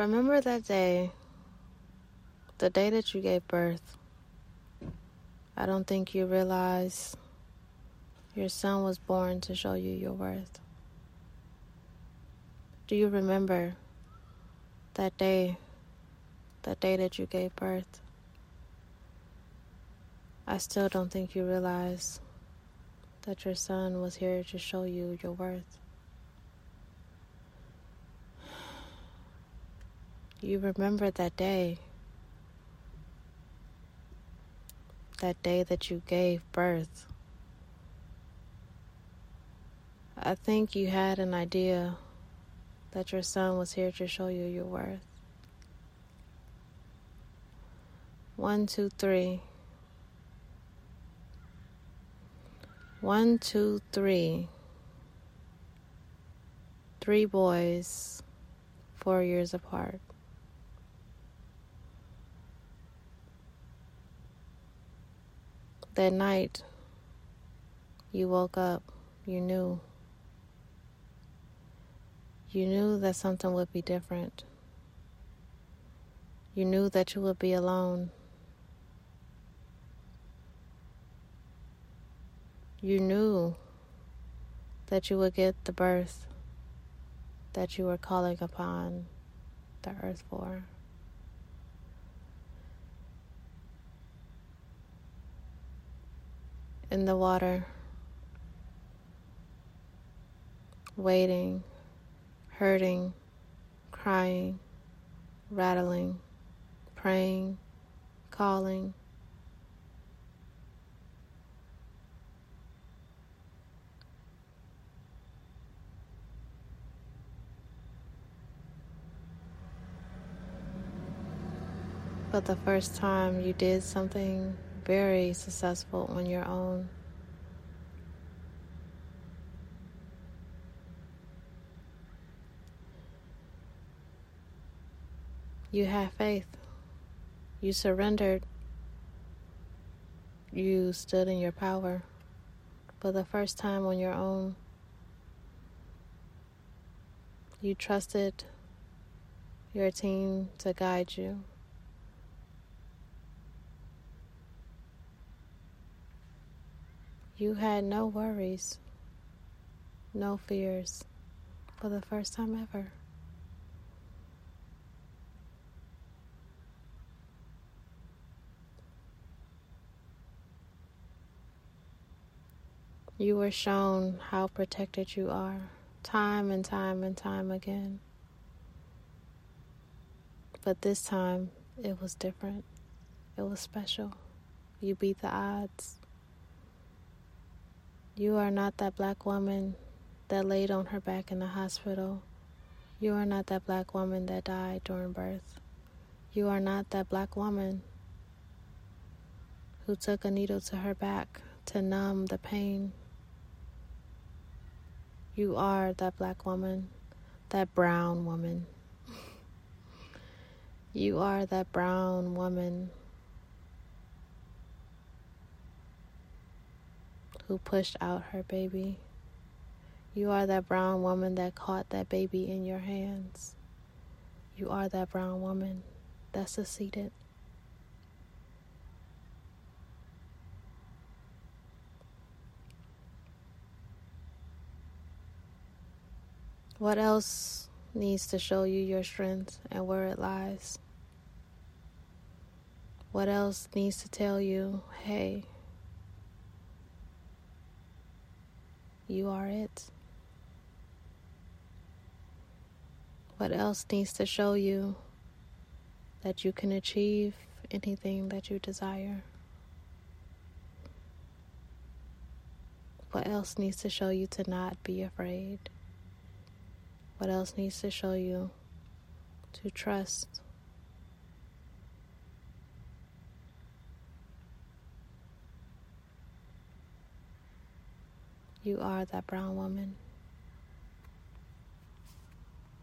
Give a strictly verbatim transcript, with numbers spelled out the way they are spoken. Remember that day, the day that you gave birth. I don't think you realize your son was born to show you your worth. Do you remember that day, that day that you gave birth? I still don't think you realize that your son was here to show you your worth. You remember that day, that day that you gave birth. I think you had an idea that your son was here to show you your worth. One, two, three. One, two, three. Three boys, four years apart. That night, you woke up, you knew. You knew that something would be different. You knew that you would be alone. You knew that you would get the birth that you were calling upon the earth for. In the water, waiting, hurting, crying, rattling, praying, calling. But the first time you did something very successful on your own. You had faith. You surrendered. You stood in your power. For the first time on your own, you trusted your team to guide you. You had no worries, no fears, for the first time ever. You were shown how protected you are, time and time and time again. But this time, it was different. It was special. You beat the odds. You are not that black woman that laid on her back in the hospital. You are not that black woman that died during birth. You are not that black woman who took a needle to her back to numb the pain. You are that black woman, that brown woman. You are that brown woman who pushed out her baby. You are that brown woman that caught that baby in your hands. You are that brown woman that succeeded. What else needs to show you your strength and where it lies? What else needs to tell you, hey, you are it? What else needs to show you that you can achieve anything that you desire? What else needs to show you to not be afraid? What else needs to show you to trust? You are that brown woman.